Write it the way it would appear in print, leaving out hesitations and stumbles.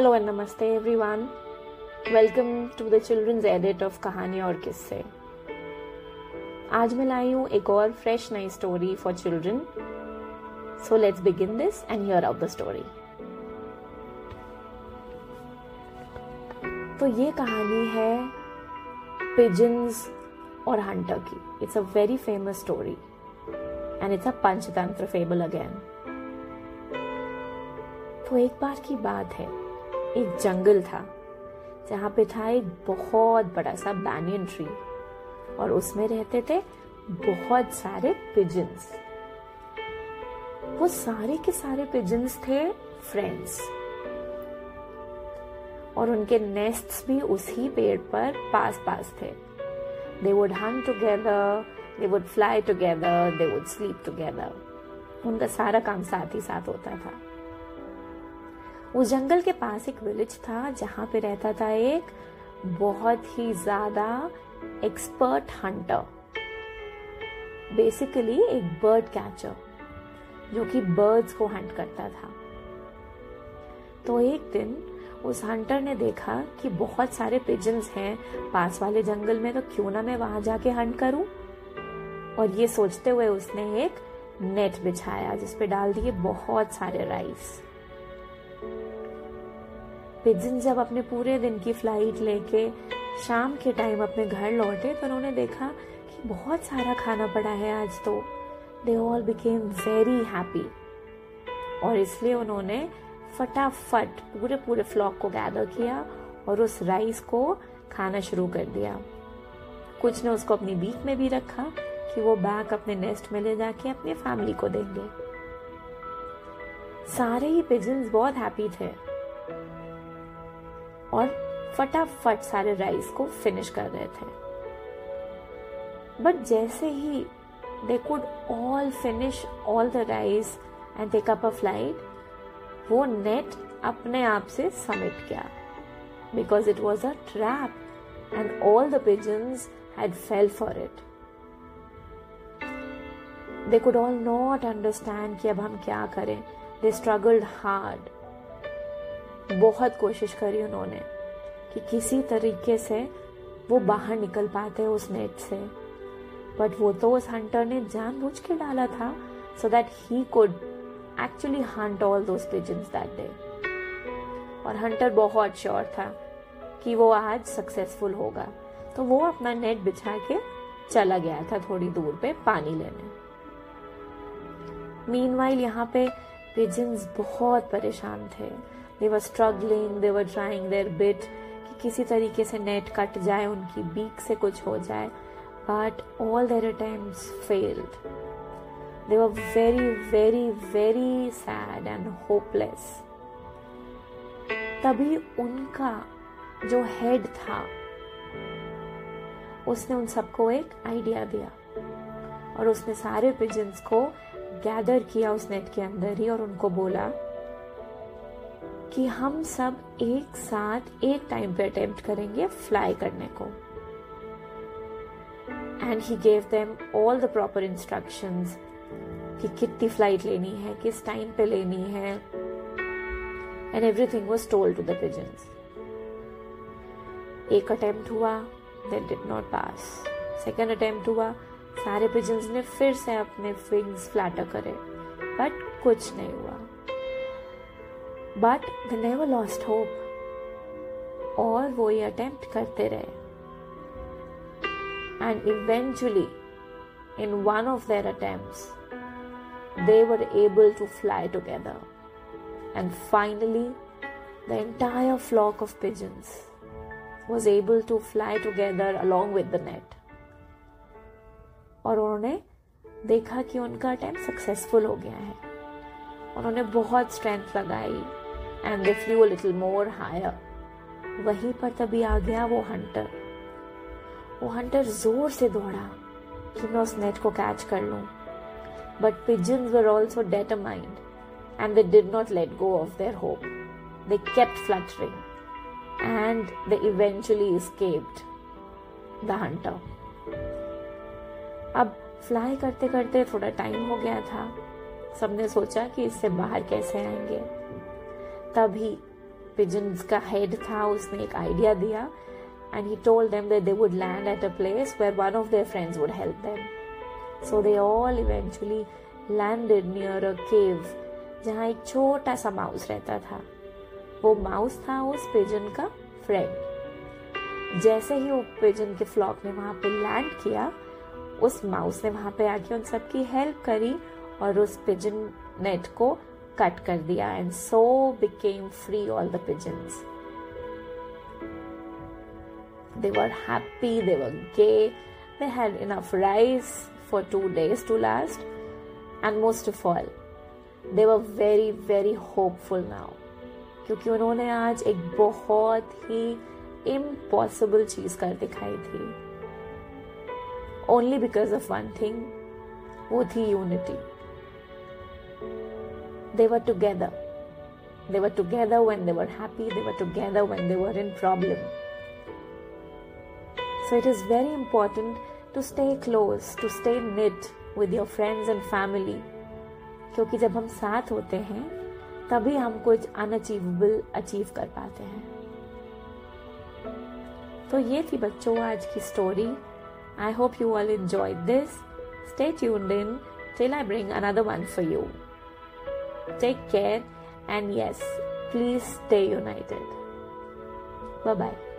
Hello and namaste everyone. Welcome to the children's edit of Kahani Aur Kisse. आज मैं लाई हूँ एक और fresh नई story for children. So let's begin this and hear out the story. तो ये कहानी है pigeons और hunter की. It's a very famous story and it's a Panchatantra fable again. तो एक बार की बात है, एक जंगल था जहाँ पे था एक बहुत बड़ा सा banyan tree और उसमें रहते थे बहुत सारे pigeons. वो सारे के सारे pigeons थे friends और उनके nests भी उसी पेड़ पर पास-पास थे. They would hunt together, they would fly together, they would sleep together. उनका सारा काम साथ ही साथ होता था. उस जंगल के पास एक विलेज था जहाँ पे रहता था एक बहुत ही ज़्यादा एक्सपर्ट हंटर, बेसिकली एक बर्ड कैचर जो कि बर्ड्स को हंट करता था. तो एक दिन उस हंटर ने देखा कि बहुत सारे पिजन्स हैं पास वाले जंगल में, तो क्यों ना मैं वहाँ जाके हंट करूँ. और ये सोचते हुए उसने एक नेट बिछाया जिसपे डाल दिए बहुत सारे राइस. पिजन जब अपने पूरे दिन की फ्लाइट लेके शाम के टाइम अपने घर लौटे तो उन्होंने देखा कि बहुत सारा खाना पड़ा है आज तो. They all became very happy और इसलिए उन्होंने फटाफट पूरे फ्लॉक को गैदर किया और उस राइस को खाना शुरू कर दिया. कुछ ने उसको अपनी बीक में भी रखा कि वो बैक अपने नेस्ट में ले जाके अपने फैमिली को देंगे. सारे ही पिजन्स बहुत हैप्पी थे और फटाफट सारे राइस को फिनिश कर रहे थे. बट जैसे ही they could all finish all the rice and take up a flight, वो नेट अपने आप से समेट गया because it was a trap and all the pigeons had fell for it. They could all not understand कि अब हम क्या करें. They struggled hard. बहुत कोशिश करी उन्होंने कि किसी तरीके से वो बाहर निकल पाते उस नेट से. बट वो तो उस हंटर ने जानबूझ के डाला था so that he could actually hunt all those pigeons that day. और हंटर बहुत श्योर था कि वो आज सक्सेसफुल होगा, तो वो अपना नेट बिछा के चला गया था थोड़ी दूर पे पानी लेने. मीनवाइल यहाँ पे पिजन्स बहुत परेशान थे. They were struggling, they were trying their bit कि किसी तरीके से नेट कट जाए, उनकी बीक से कुछ हो जाए. But all their attempts failed. They were very, very, very sad and hopeless. तभी उनका जो हेड था उसने उन सबको एक आइडिया दिया और उसने सारे पिजन्स को गैदर किया उस नेट के अंदर ही और उनको बोला कि हम सब एक साथ एक टाइम पे अटेम्प्ट करेंगे फ्लाई करने को. And he gave them all the proper instructions कि कितनी फ्लाइट लेनी है, किस टाइम पे लेनी है, and everything was told to the pigeons. एक अटेम्प्ट हुआ, then did not pass. Second attempt हुआ, सारे पिजन्स ने फिर से अपने विंग्स फ्लैटर करे, बट कुछ नहीं हुआ. But they never lost hope. और वो ये attempt करते रहे. And eventually, in one of their attempts, they were able to fly together. And finally, the entire flock of pigeons was able to fly together along with the net. और उन्होंने देखा कि उनका attempt successful हो गया है. उन्होंने बहुत strength लगाई. And they flew a little more higher. वहीं पर तभी आ गया वो हंटर. वो हंटर जोर से दौड़ा कि मैं उस नेट को कैच कर लूं. But pigeons were also determined, and they did not let go of their hope. They kept fluttering, and they eventually escaped the hunter. अब फ्लाई करते करते थोड़ा टाइम हो गया था. सबने सोचा कि इससे बाहर कैसे आएंगे. तभी पिजन्स का हेड था, उसने एक आइडिया दिया and he told them that they would land at a place where one of their friends would help them. So they all eventually landed near a cave जहाँ एक छोटा सा माउस रहता था. वो माउस था उस पिजन का फ्रेंड. जैसे ही वो पिजन के फ्लॉक ने वहाँ पे लैंड किया, उस माउस ने वहाँ पे आके उन सबकी हेल्प करी और उस पिजन नेट को कट कर दिया. And so became free all the pigeons. They were happy, they were gay, they had enough rice for 2 days to last, and most of all, they were very, very hopeful now. क्योंकि उन्होंने आज एक बहुत ही impossible चीज कर दिखाई थी. Only because of one thing, वो थी unity. They were together. They were together when they were happy. They were together when they were in problem. So it is very important to stay close, to stay knit with your friends and family. क्योंकि जब हम साथ होते हैं, तभी हम कुछ unachievable achieve कर पाते हैं. तो ये थी बच्चों आज की story. I hope you all enjoyed this. Stay tuned in till I bring another one for you. Take care and yes, please stay united. Bye bye.